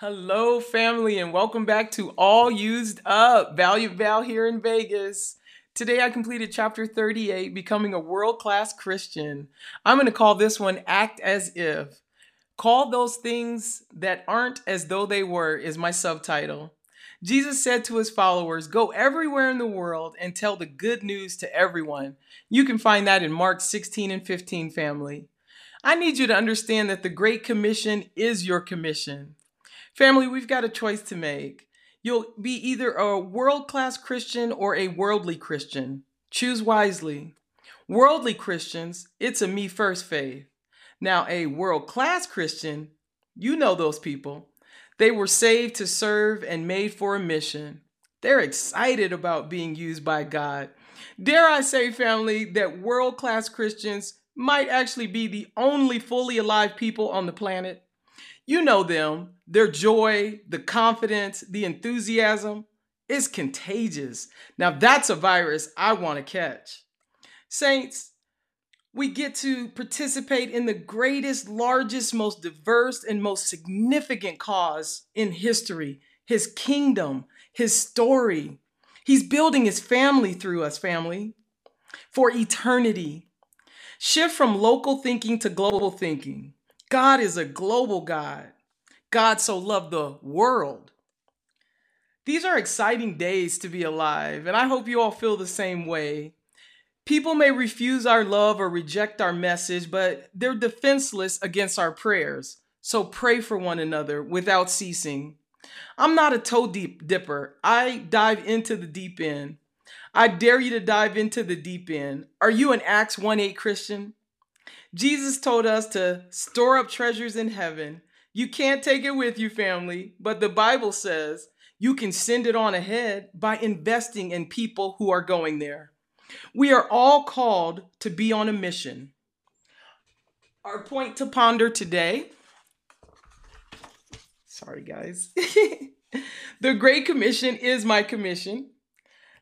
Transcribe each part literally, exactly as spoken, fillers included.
Hello, family, and welcome back to All Used Up. Value Val here in Vegas. Today I completed chapter thirty-eight, Becoming a World-Class Christian. I'm going to call this one Act As If. Call those things that aren't as though they were is my subtitle. Jesus said to his followers, go everywhere in the world and tell the good news to everyone. You can find that in Mark sixteen and fifteen, family. I need you to understand that the Great Commission is your commission. Family, we've got a choice to make. You'll be either a world-class Christian or a worldly Christian. Choose wisely. Worldly Christians, it's a me first faith. Now, a world-class Christian, you know those people. They were saved to serve and made for a mission. They're excited about being used by God. Dare I say, family, that world-class Christians might actually be the only fully alive people on the planet. You know them, their joy, the confidence, the enthusiasm, it's contagious. Now that's a virus I want to catch. Saints, we get to participate in the greatest, largest, most diverse, and most significant cause in history, his kingdom, his story. He's building his family through us, family, for eternity. Shift from local thinking to global thinking. God is a global God. God so loved the world. These are exciting days to be alive, and I hope you all feel the same way. People may refuse our love or reject our message, but they're defenseless against our prayers. So pray for one another without ceasing. I'm not a toe deep dipper. I dive into the deep end. I dare you to dive into the deep end. Are you an Acts one eight Christian? Jesus told us to store up treasures in heaven. You can't take it with you, family, but the Bible says you can send it on ahead by investing in people who are going there. We are all called to be on a mission. Our point to ponder today, sorry guys, the Great Commission is my commission.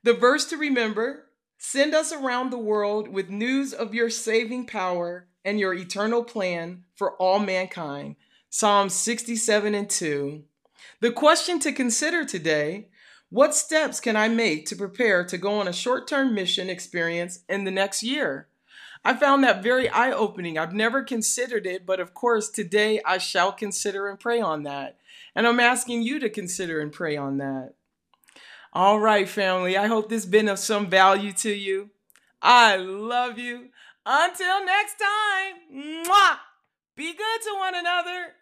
The verse to remember, send us around the world with news of your saving power and your eternal plan for all mankind. Psalm sixty-seven and two. The question to consider today, what steps can I make to prepare to go on a short-term mission experience in the next year? I found that very eye-opening. I've never considered it, but of course, today I shall consider and pray on that. And I'm asking you to consider and pray on that. All right, family, I hope this has been of some value to you. I love you. Until next time, mwah! Be good to one another.